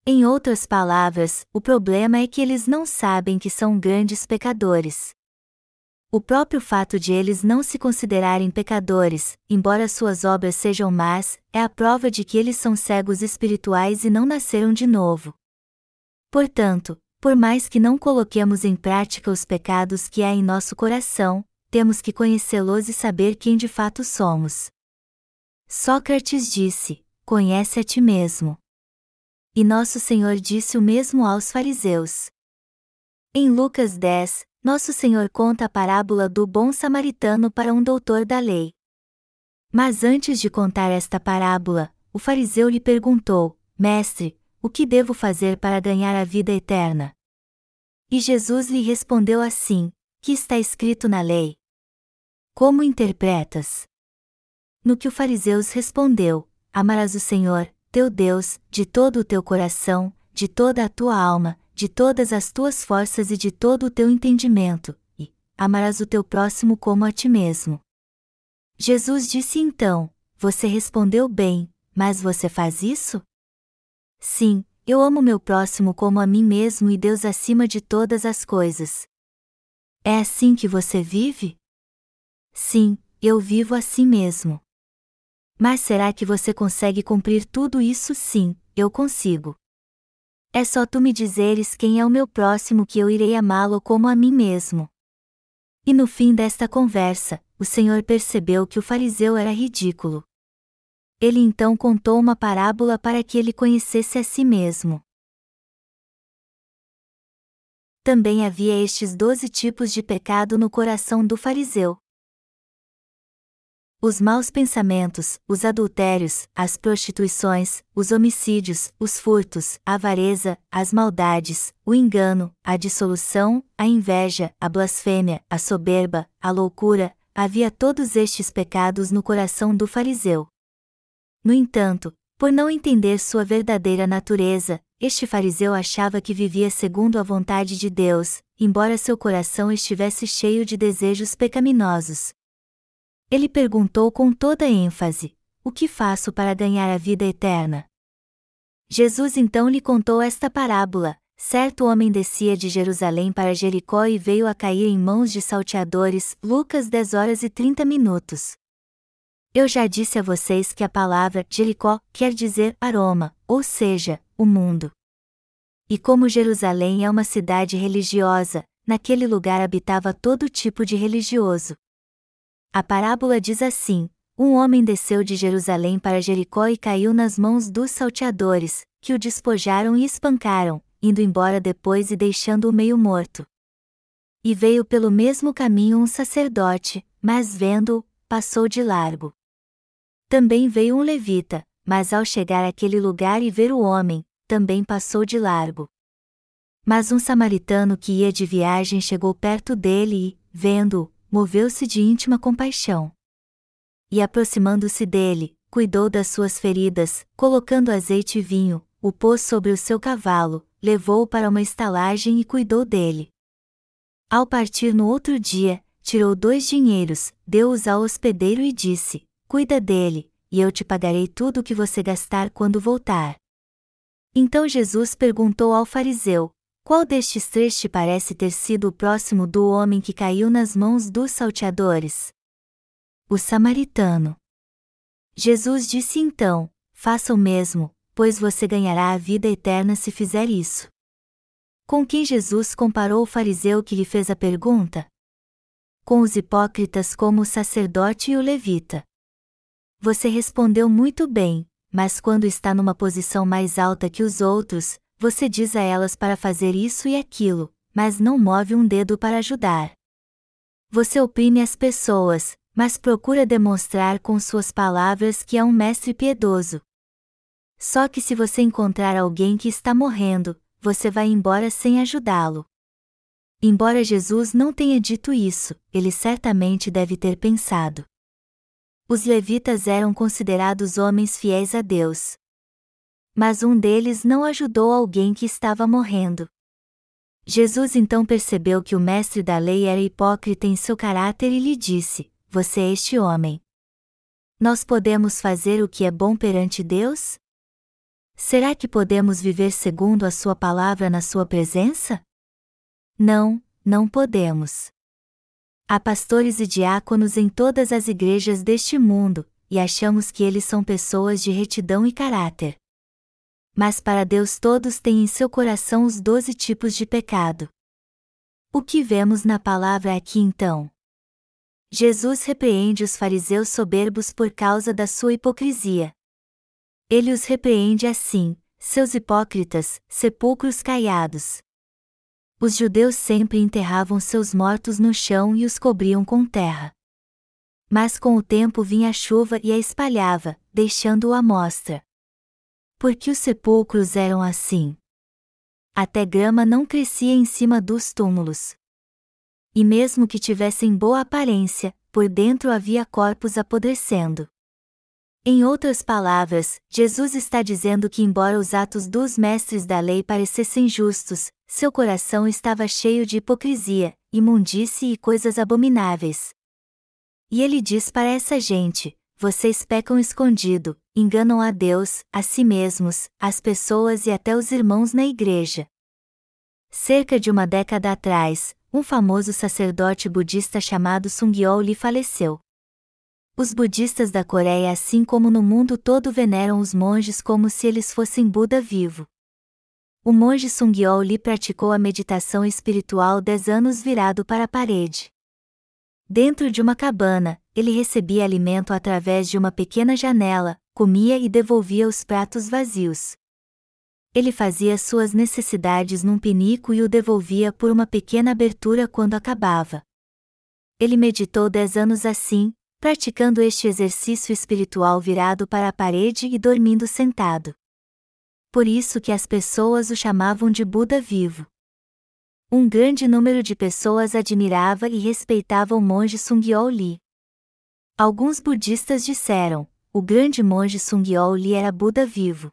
Em outras palavras, o problema é que eles não sabem que são grandes pecadores. O próprio fato de eles não se considerarem pecadores, embora suas obras sejam más, é a prova de que eles são cegos espirituais e não nasceram de novo. Portanto, por mais que não coloquemos em prática os pecados que há em nosso coração, temos que conhecê-los e saber quem de fato somos. Sócrates disse: "Conhece a ti mesmo." E nosso Senhor disse o mesmo aos fariseus. Em Lucas dez, nosso Senhor conta a parábola do bom samaritano para um doutor da lei. Mas antes de contar esta parábola, o fariseu lhe perguntou: Mestre, o que devo fazer para ganhar a vida eterna? E Jesus lhe respondeu assim: Que está escrito na lei? Como interpretas? No que o fariseu respondeu: Amarás o Senhor, teu Deus, de todo o teu coração, de toda a tua alma, de todas as tuas forças e de todo o teu entendimento, e amarás o teu próximo como a ti mesmo. Jesus disse então: Você respondeu bem, mas você faz isso? Sim, eu amo meu próximo como a mim mesmo e Deus acima de todas as coisas. É assim que você vive? Sim, eu vivo assim mesmo. Mas será que você consegue cumprir tudo isso? Sim, eu consigo. É só tu me dizeres quem é o meu próximo que eu irei amá-lo como a mim mesmo. E no fim desta conversa, o Senhor percebeu que o fariseu era ridículo. Ele então contou uma parábola para que ele conhecesse a si mesmo. Também havia estes doze tipos de pecado no coração do fariseu: os maus pensamentos, os adultérios, as prostituições, os homicídios, os furtos, a avareza, as maldades, o engano, a dissolução, a inveja, a blasfêmia, a soberba, a loucura. Havia todos estes pecados no coração do fariseu. No entanto, por não entender sua verdadeira natureza, este fariseu achava que vivia segundo a vontade de Deus, embora seu coração estivesse cheio de desejos pecaminosos. Ele perguntou com toda ênfase: O que faço para ganhar a vida eterna? Jesus então lhe contou esta parábola: Certo homem descia de Jerusalém para Jericó e veio a cair em mãos de salteadores. Lucas dez horas e trinta minutos. Eu já disse a vocês que a palavra Jericó quer dizer aroma, ou seja, o mundo. E como Jerusalém é uma cidade religiosa, naquele lugar habitava todo tipo de religioso. A parábola diz assim: Um homem desceu de Jerusalém para Jericó e caiu nas mãos dos salteadores, que o despojaram e espancaram, indo embora depois e deixando-o meio morto. E veio pelo mesmo caminho um sacerdote, mas vendo-o, passou de largo. Também veio um levita, mas ao chegar àquele lugar e ver o homem, também passou de largo. Mas um samaritano que ia de viagem chegou perto dele e, vendo-o, moveu-se de íntima compaixão. E aproximando-se dele, cuidou das suas feridas, colocando azeite e vinho, o pôs sobre o seu cavalo, levou-o para uma estalagem e cuidou dele. Ao partir no outro dia, tirou dois dinheiros, deu-os ao hospedeiro e disse: Cuida dele, e eu te pagarei tudo o que você gastar quando voltar. Então Jesus perguntou ao fariseu: Qual destes três te parece ter sido o próximo do homem que caiu nas mãos dos salteadores? O samaritano. Jesus disse então: Faça o mesmo, pois você ganhará a vida eterna se fizer isso. Com quem Jesus comparou o fariseu que lhe fez a pergunta? Com os hipócritas, como o sacerdote e o levita. Você respondeu muito bem, mas quando está numa posição mais alta que os outros, você diz a elas para fazer isso e aquilo, mas não move um dedo para ajudar. Você oprime as pessoas, mas procura demonstrar com suas palavras que é um mestre piedoso. Só que se você encontrar alguém que está morrendo, você vai embora sem ajudá-lo. Embora Jesus não tenha dito isso, ele certamente deve ter pensado. Os levitas eram considerados homens fiéis a Deus. Mas um deles não ajudou alguém que estava morrendo. Jesus então percebeu que o mestre da lei era hipócrita em seu caráter e lhe disse: Você é este homem. Nós podemos fazer o que é bom perante Deus? Será que podemos viver segundo a sua palavra na sua presença? Não, não podemos. Há pastores e diáconos em todas as igrejas deste mundo, e achamos que eles são pessoas de retidão e caráter. Mas para Deus todos têm em seu coração os doze tipos de pecado. O que vemos na palavra aqui então? Jesus repreende os fariseus soberbos por causa da sua hipocrisia. Ele os repreende assim: seus hipócritas, sepulcros caiados. Os judeus sempre enterravam seus mortos no chão e os cobriam com terra. Mas com o tempo vinha a chuva e a espalhava, deixando-o à mostra. Porque os sepulcros eram assim. Até grama não crescia em cima dos túmulos. E mesmo que tivessem boa aparência, por dentro havia corpos apodrecendo. Em outras palavras, Jesus está dizendo que embora os atos dos mestres da lei parecessem justos, seu coração estava cheio de hipocrisia, imundície e coisas abomináveis. E ele diz para essa gente: vocês pecam escondido, enganam a Deus, a si mesmos, as pessoas e até os irmãos na igreja. Cerca de uma década atrás, um famoso sacerdote budista chamado Sungyol Lee faleceu. Os budistas da Coreia, assim como no mundo todo, veneram os monges como se eles fossem Buda vivo. O monge Sungyol Lee praticou a meditação espiritual dez anos virado para a parede. Dentro de uma cabana, ele recebia alimento através de uma pequena janela, comia e devolvia os pratos vazios. Ele fazia suas necessidades num pinico e o devolvia por uma pequena abertura quando acabava. Ele meditou dez anos assim, praticando este exercício espiritual virado para a parede e dormindo sentado. Por isso que as pessoas o chamavam de Buda vivo. Um grande número de pessoas admirava e respeitava o monge Sungyol Lee. Alguns budistas disseram: o grande monge Sungyol Lee era Buda vivo.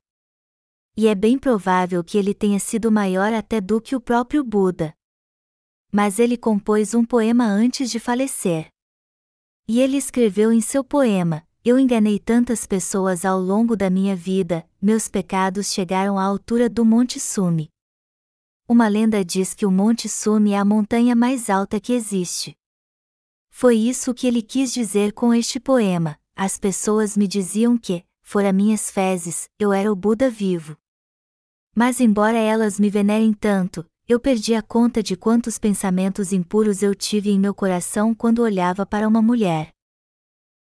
E é bem provável que ele tenha sido maior até do que o próprio Buda. Mas ele compôs um poema antes de falecer. E ele escreveu em seu poema: eu enganei tantas pessoas ao longo da minha vida, meus pecados chegaram à altura do Monte Sumi. Uma lenda diz que o Monte Sumi é a montanha mais alta que existe. Foi isso que ele quis dizer com este poema: as pessoas me diziam que, fora minhas fezes, eu era o Buda vivo. Mas embora elas me venerem tanto, eu perdi a conta de quantos pensamentos impuros eu tive em meu coração quando olhava para uma mulher.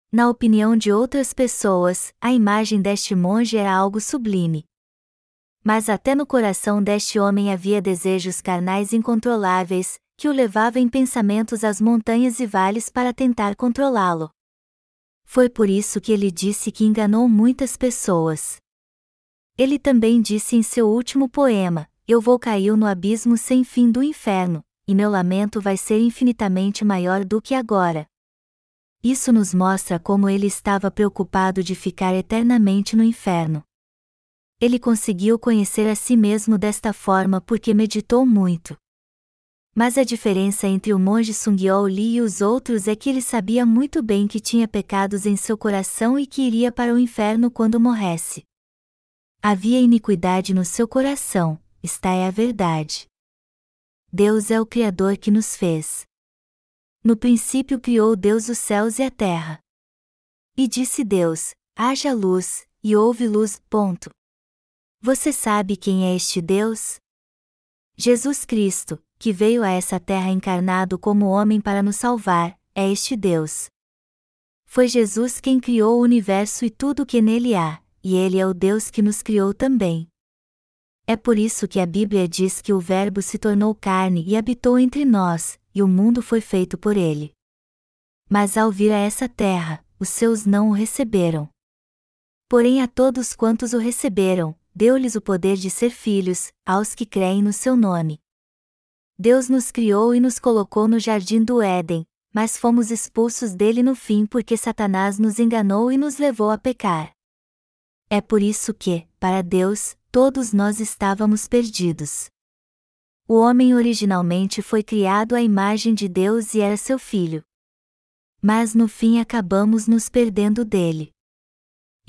Na opinião de outras pessoas, a imagem deste monge era algo sublime. Mas até no coração deste homem havia desejos carnais incontroláveis, que o levava em pensamentos às montanhas e vales para tentar controlá-lo. Foi por isso que ele disse que enganou muitas pessoas. Ele também disse em seu último poema: eu vou cair no abismo sem fim do inferno, e meu lamento vai ser infinitamente maior do que agora. Isso nos mostra como ele estava preocupado de ficar eternamente no inferno. Ele conseguiu conhecer a si mesmo desta forma porque meditou muito. Mas a diferença entre o monge Sungyol Lee e os outros é que ele sabia muito bem que tinha pecados em seu coração e que iria para o inferno quando morresse. Havia iniquidade no seu coração, esta é a verdade. Deus é o Criador que nos fez. No princípio criou Deus os céus e a terra. E disse Deus: haja luz, e houve luz, ponto. Você sabe quem é este Deus? Jesus Cristo, que veio a essa terra encarnado como homem para nos salvar, é este Deus. Foi Jesus quem criou o universo e tudo o que nele há, e ele é o Deus que nos criou também. É por isso que a Bíblia diz que o Verbo se tornou carne e habitou entre nós, e o mundo foi feito por ele. Mas ao vir a essa terra, os seus não o receberam. Porém a todos quantos o receberam, deu-lhes o poder de ser filhos, aos que creem no seu nome. Deus nos criou e nos colocou no jardim do Éden, mas fomos expulsos dele no fim porque Satanás nos enganou e nos levou a pecar. É por isso que, para Deus, todos nós estávamos perdidos. O homem originalmente foi criado à imagem de Deus e era seu filho. Mas no fim acabamos nos perdendo dele.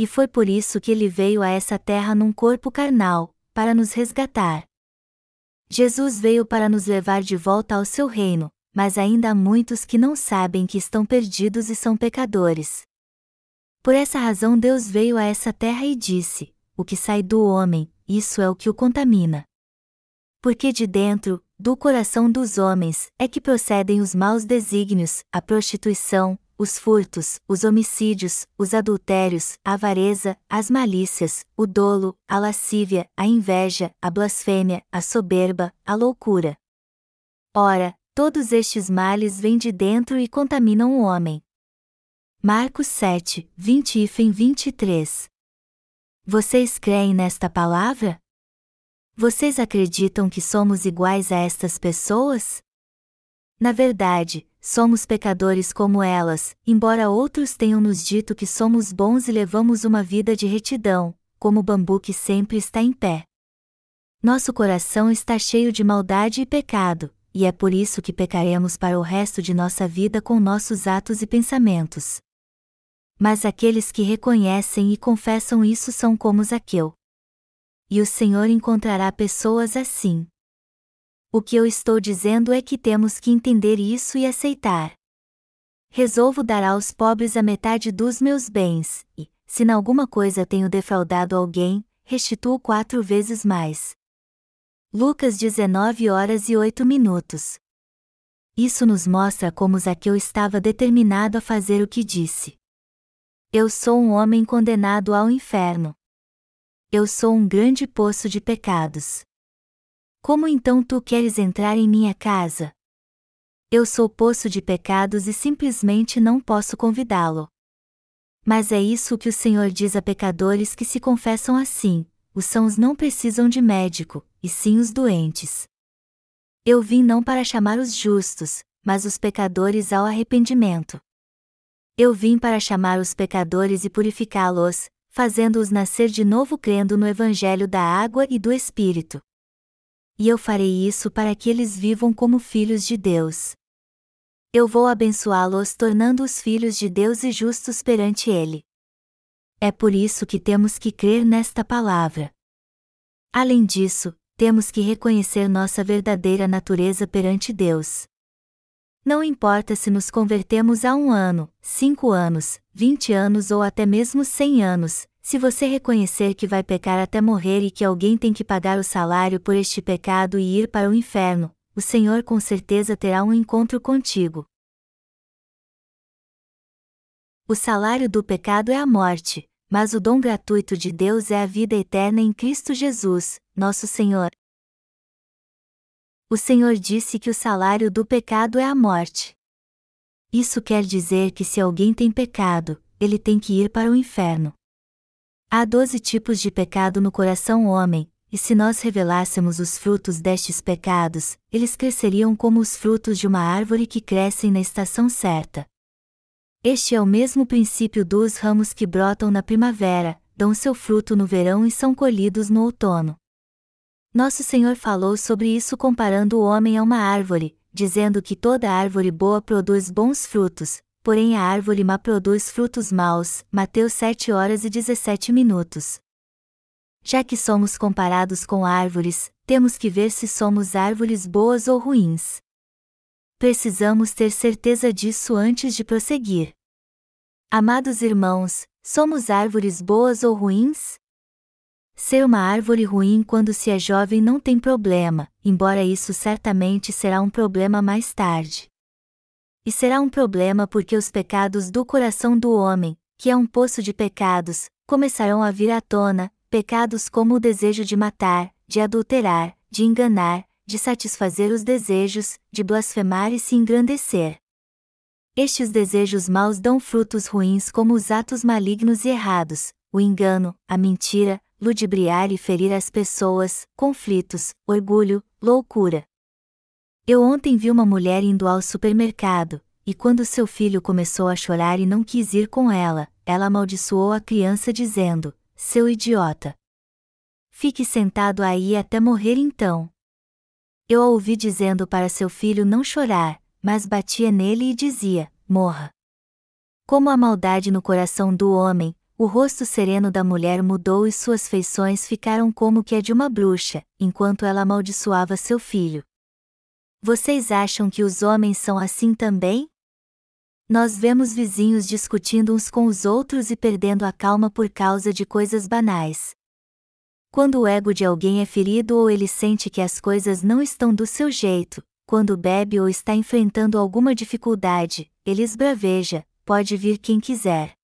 E foi por isso que ele veio a essa terra num corpo carnal, para nos resgatar. Jesus veio para nos levar de volta ao seu reino, mas ainda há muitos que não sabem que estão perdidos e são pecadores. Por essa razão Deus veio a essa terra e disse: o que sai do homem, isso é o que o contamina. Porque de dentro, do coração dos homens, é que procedem os maus desígnios, a prostituição, os furtos, os homicídios, os adultérios, a avareza, as malícias, o dolo, a lascívia, a inveja, a blasfêmia, a soberba, a loucura. Ora, todos estes males vêm de dentro e contaminam o homem. Marcos sete, vinte e vinte e três. Vocês creem nesta palavra? Vocês acreditam que somos iguais a estas pessoas? Na verdade, somos pecadores como elas, embora outros tenham nos dito que somos bons e levamos uma vida de retidão, como o bambu que sempre está em pé. Nosso coração está cheio de maldade e pecado, e é por isso que pecaremos para o resto de nossa vida com nossos atos e pensamentos. Mas aqueles que reconhecem e confessam isso são como Zaqueu. E o Senhor encontrará pessoas assim. O que eu estou dizendo é que temos que entender isso e aceitar. Resolvo dar aos pobres a metade dos meus bens, e, se em alguma coisa tenho defraudado alguém, restituo quatro vezes mais. Lucas dezenove horas e oito minutos. Isso nos mostra como Zaqueu estava determinado a fazer o que disse. Eu sou um homem condenado ao inferno. Eu sou um grande poço de pecados. Como então tu queres entrar em minha casa? Eu sou poço de pecados e simplesmente não posso convidá-lo. Mas é isso que o Senhor diz a pecadores que se confessam assim: os sãos não precisam de médico, e sim os doentes. Eu vim não para chamar os justos, mas os pecadores ao arrependimento. Eu vim para chamar os pecadores e purificá-los, fazendo-os nascer de novo crendo no Evangelho da Água e do Espírito. E eu farei isso para que eles vivam como filhos de Deus. Eu vou abençoá-los tornando-os filhos de Deus e justos perante Ele. É por isso que temos que crer nesta palavra. Além disso, temos que reconhecer nossa verdadeira natureza perante Deus. Não importa se nos convertemos há um ano, cinco anos, vinte anos ou até mesmo cem anos, se você reconhecer que vai pecar até morrer e que alguém tem que pagar o salário por este pecado e ir para o inferno, o Senhor com certeza terá um encontro contigo. O salário do pecado é a morte, mas o dom gratuito de Deus é a vida eterna em Cristo Jesus, nosso Senhor. O Senhor disse que o salário do pecado é a morte. Isso quer dizer que se alguém tem pecado, ele tem que ir para o inferno. Há doze tipos de pecado no coração homem, e se nós revelássemos os frutos destes pecados, eles cresceriam como os frutos de uma árvore que crescem na estação certa. Este é o mesmo princípio dos ramos que brotam na primavera, dão seu fruto no verão e são colhidos no outono. Nosso Senhor falou sobre isso comparando o homem a uma árvore, dizendo que toda árvore boa produz bons frutos, porém a árvore má produz frutos maus. Mateus sete horas e dezessete minutos. Já que somos comparados com árvores, temos que ver se somos árvores boas ou ruins. Precisamos ter certeza disso antes de prosseguir. Amados irmãos, somos árvores boas ou ruins? Ser uma árvore ruim quando se é jovem não tem problema, embora isso certamente será um problema mais tarde. E será um problema porque os pecados do coração do homem, que é um poço de pecados, começarão a vir à tona, pecados como o desejo de matar, de adulterar, de enganar, de satisfazer os desejos, de blasfemar e se engrandecer. Estes desejos maus dão frutos ruins como os atos malignos e errados, o engano, a mentira, ludibriar e ferir as pessoas, conflitos, orgulho, loucura. Eu ontem vi uma mulher indo ao supermercado, e quando seu filho começou a chorar e não quis ir com ela, ela amaldiçoou a criança dizendo: seu idiota! Fique sentado aí até morrer então. Eu a ouvi dizendo para seu filho não chorar, mas batia nele e dizia: morra! Como a maldade no coração do homem, o rosto sereno da mulher mudou e suas feições ficaram como que a de uma bruxa, enquanto ela amaldiçoava seu filho. Vocês acham que os homens são assim também? Nós vemos vizinhos discutindo uns com os outros e perdendo a calma por causa de coisas banais. Quando o ego de alguém é ferido ou ele sente que as coisas não estão do seu jeito, quando bebe ou está enfrentando alguma dificuldade, ele esbraveja: pode vir quem quiser.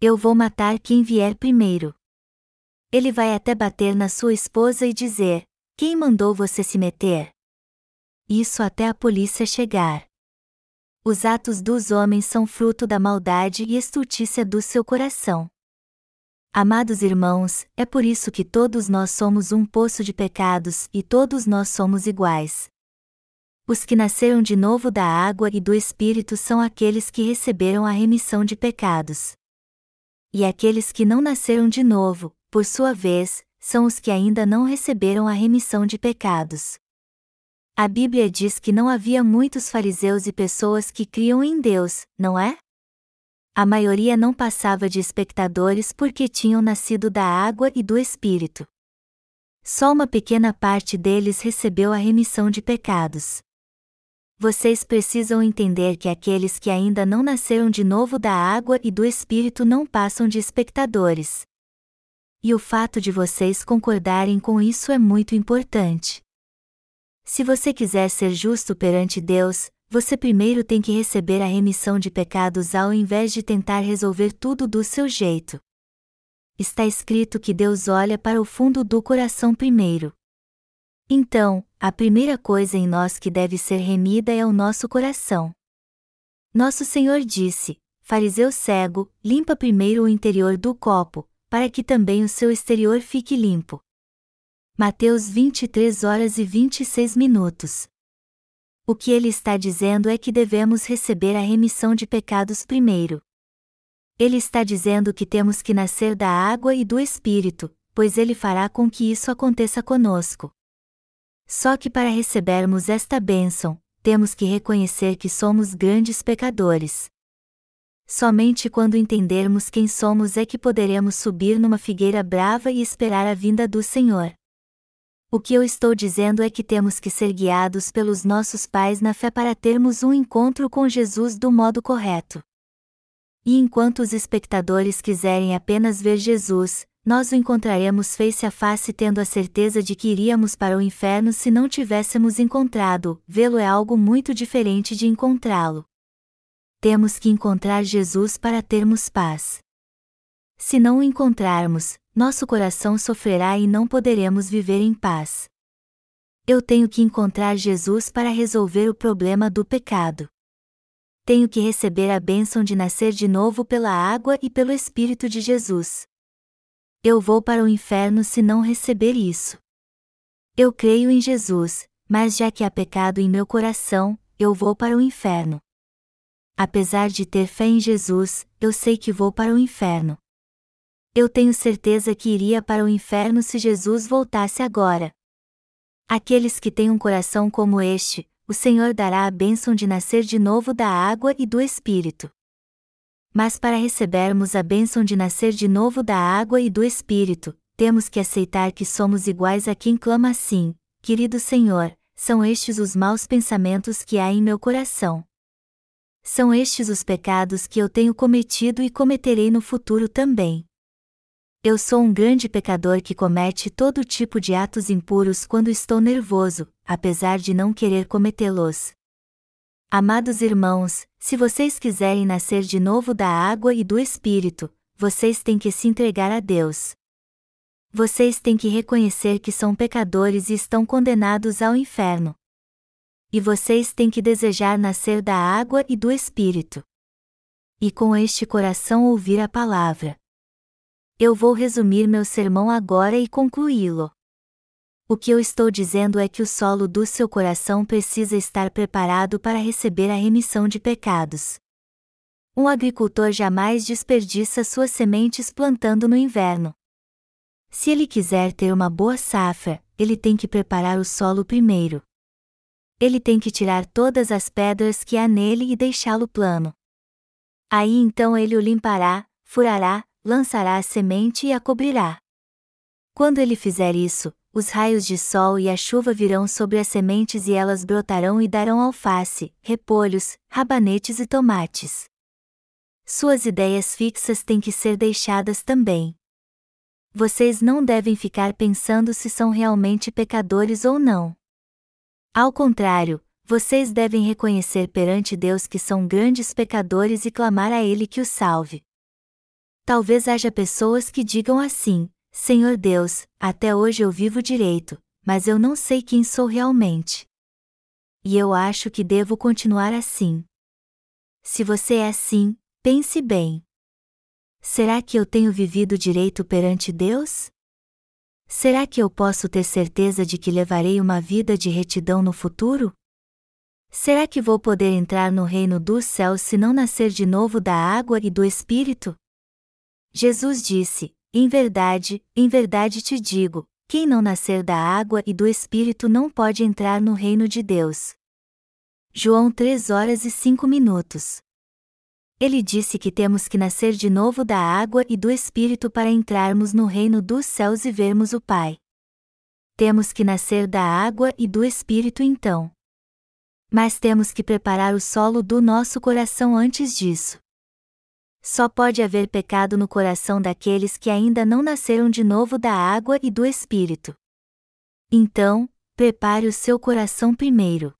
Eu vou matar quem vier primeiro. Ele vai até bater na sua esposa e dizer: quem mandou você se meter? Isso até a polícia chegar. Os atos dos homens são fruto da maldade e estultícia do seu coração. Amados irmãos, é por isso que todos nós somos um poço de pecados e todos nós somos iguais. Os que nasceram de novo da água e do Espírito são aqueles que receberam a remissão de pecados. E aqueles que não nasceram de novo, por sua vez, são os que ainda não receberam a remissão de pecados. A Bíblia diz que não havia muitos fariseus e pessoas que criam em Deus, não é? A maioria não passava de espectadores porque tinham nascido da água e do Espírito. Só uma pequena parte deles recebeu a remissão de pecados. Vocês precisam entender que aqueles que ainda não nasceram de novo da água e do Espírito não passam de espectadores. E o fato de vocês concordarem com isso é muito importante. Se você quiser ser justo perante Deus, você primeiro tem que receber a remissão de pecados ao invés de tentar resolver tudo do seu jeito. Está escrito que Deus olha para o fundo do coração primeiro. Então, a primeira coisa em nós que deve ser remida é o nosso coração. Nosso Senhor disse: fariseu cego, limpa primeiro o interior do copo, para que também o seu exterior fique limpo. Mateus vinte e três horas e vinte e seis minutos. O que ele está dizendo é que devemos receber a remissão de pecados primeiro. Ele está dizendo que temos que nascer da água e do Espírito, pois ele fará com que isso aconteça conosco. Só que para recebermos esta bênção, temos que reconhecer que somos grandes pecadores. Somente quando entendermos quem somos é que poderemos subir numa figueira brava e esperar a vinda do Senhor. O que eu estou dizendo é que temos que ser guiados pelos nossos pais na fé para termos um encontro com Jesus do modo correto. E enquanto os espectadores quiserem apenas ver Jesus, nós o encontraremos face a face tendo a certeza de que iríamos para o inferno se não tivéssemos encontrado. Vê-lo é algo muito diferente de encontrá-lo. Temos que encontrar Jesus para termos paz. Se não o encontrarmos, nosso coração sofrerá e não poderemos viver em paz. Eu tenho que encontrar Jesus para resolver o problema do pecado. Tenho que receber a bênção de nascer de novo pela água e pelo Espírito de Jesus. Eu vou para o inferno se não receber isso. Eu creio em Jesus, mas já que há pecado em meu coração, eu vou para o inferno. Apesar de ter fé em Jesus, eu sei que vou para o inferno. Eu tenho certeza que iria para o inferno se Jesus voltasse agora. Aqueles que têm um coração como este, o Senhor dará a bênção de nascer de novo da água e do Espírito. Mas para recebermos a bênção de nascer de novo da água e do Espírito, temos que aceitar que somos iguais a quem clama assim: querido Senhor, são estes os maus pensamentos que há em meu coração. São estes os pecados que eu tenho cometido e cometerei no futuro também. Eu sou um grande pecador que comete todo tipo de atos impuros quando estou nervoso, apesar de não querer cometê-los. Amados irmãos, se vocês quiserem nascer de novo da água e do Espírito, vocês têm que se entregar a Deus. Vocês têm que reconhecer que são pecadores e estão condenados ao inferno. E vocês têm que desejar nascer da água e do Espírito. E com este coração ouvir a palavra. Eu vou resumir meu sermão agora e concluí-lo. O que eu estou dizendo é que o solo do seu coração precisa estar preparado para receber a remissão de pecados. Um agricultor jamais desperdiça suas sementes plantando no inverno. Se ele quiser ter uma boa safra, ele tem que preparar o solo primeiro. Ele tem que tirar todas as pedras que há nele e deixá-lo plano. Aí então ele o limpará, furará, lançará a semente e a cobrirá. Quando ele fizer isso, os raios de sol e a chuva virão sobre as sementes e elas brotarão e darão alface, repolhos, rabanetes e tomates. Suas ideias fixas têm que ser deixadas também. Vocês não devem ficar pensando se são realmente pecadores ou não. Ao contrário, vocês devem reconhecer perante Deus que são grandes pecadores e clamar a Ele que os salve. Talvez haja pessoas que digam assim: Senhor Deus, até hoje eu vivo direito, mas eu não sei quem sou realmente. E eu acho que devo continuar assim. Se você é assim, pense bem. Será que eu tenho vivido direito perante Deus? Será que eu posso ter certeza de que levarei uma vida de retidão no futuro? Será que vou poder entrar no reino dos céus se não nascer de novo da água e do Espírito? Jesus disse, em verdade, em verdade te digo, quem não nascer da água e do Espírito não pode entrar no reino de Deus. João três horas e cinco minutos. Ele disse que temos que nascer de novo da água e do Espírito para entrarmos no reino dos céus e vermos o Pai. Temos que nascer da água e do Espírito então. Mas temos que preparar o solo do nosso coração antes disso. Só pode haver pecado no coração daqueles que ainda não nasceram de novo da água e do Espírito. Então, prepare o seu coração primeiro.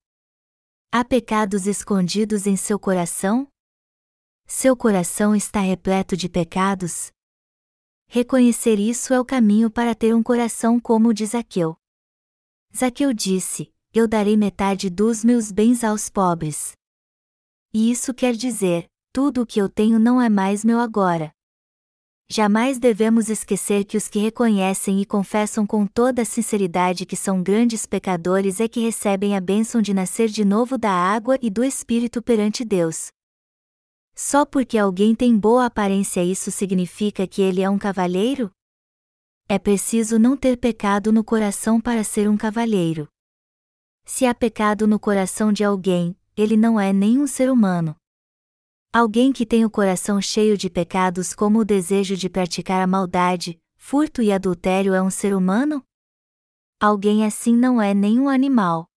Há pecados escondidos em seu coração? Seu coração está repleto de pecados? Reconhecer isso é o caminho para ter um coração como o de Zaqueu. Zaqueu disse, eu darei metade dos meus bens aos pobres. E isso quer dizer, tudo o que eu tenho não é mais meu agora. Jamais devemos esquecer que os que reconhecem e confessam com toda a sinceridade que são grandes pecadores é que recebem a bênção de nascer de novo da água e do Espírito perante Deus. Só porque alguém tem boa aparência isso significa que ele é um cavalheiro? É preciso não ter pecado no coração para ser um cavalheiro. Se há pecado no coração de alguém, ele não é nenhum ser humano. Alguém que tem o coração cheio de pecados como o desejo de praticar a maldade, furto e adultério é um ser humano? Alguém assim não é nenhum animal.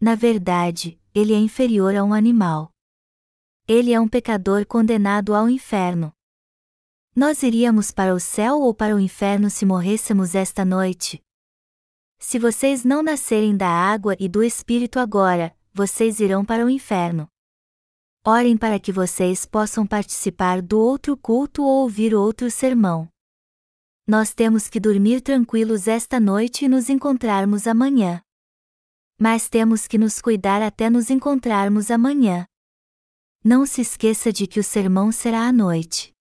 Na verdade, ele é inferior a um animal. Ele é um pecador condenado ao inferno. Nós iríamos para o céu ou para o inferno se morrêssemos esta noite? Se vocês não nascerem da água e do Espírito agora, vocês irão para o inferno. Orem para que vocês possam participar do outro culto ou ouvir outro sermão. Nós temos que dormir tranquilos esta noite e nos encontrarmos amanhã. Mas temos que nos cuidar até nos encontrarmos amanhã. Não se esqueça de que o sermão será à noite.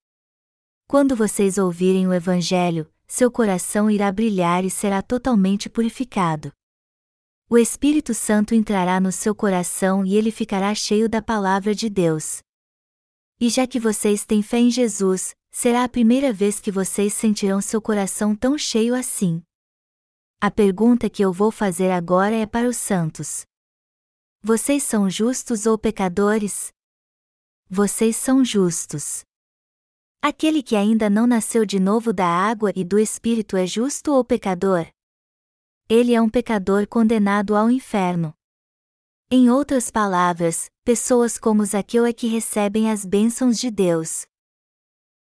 Quando vocês ouvirem o Evangelho, seu coração irá brilhar e será totalmente purificado. O Espírito Santo entrará no seu coração e ele ficará cheio da palavra de Deus. E já que vocês têm fé em Jesus, será a primeira vez que vocês sentirão seu coração tão cheio assim. A pergunta que eu vou fazer agora é para os santos. Vocês são justos ou pecadores? Vocês são justos. Aquele que ainda não nasceu de novo da água e do Espírito é justo ou pecador? Ele é um pecador condenado ao inferno. Em outras palavras, pessoas como Zaqueu é que recebem as bênçãos de Deus.